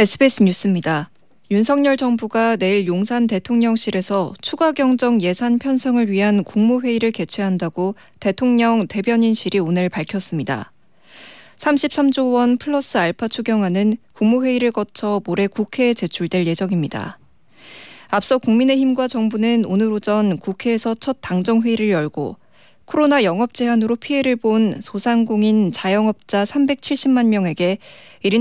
SBS 뉴스입니다. 윤석열 정부가 내일 용산 대통령실에서 추가 경정 예산 편성을 위한 국무회의를 개최한다고 대통령 대변인실이 오늘 밝혔습니다. 33조 원 플러스 알파 추경안은 국무회의를 거쳐 모레 국회에 제출될 예정입니다. 앞서 국민의힘과 정부는 오늘 오전 국회에서 첫 당정회의를 열고 코로나 영업 제한으로 피해를 본 소상공인 자영업자 370만 명에게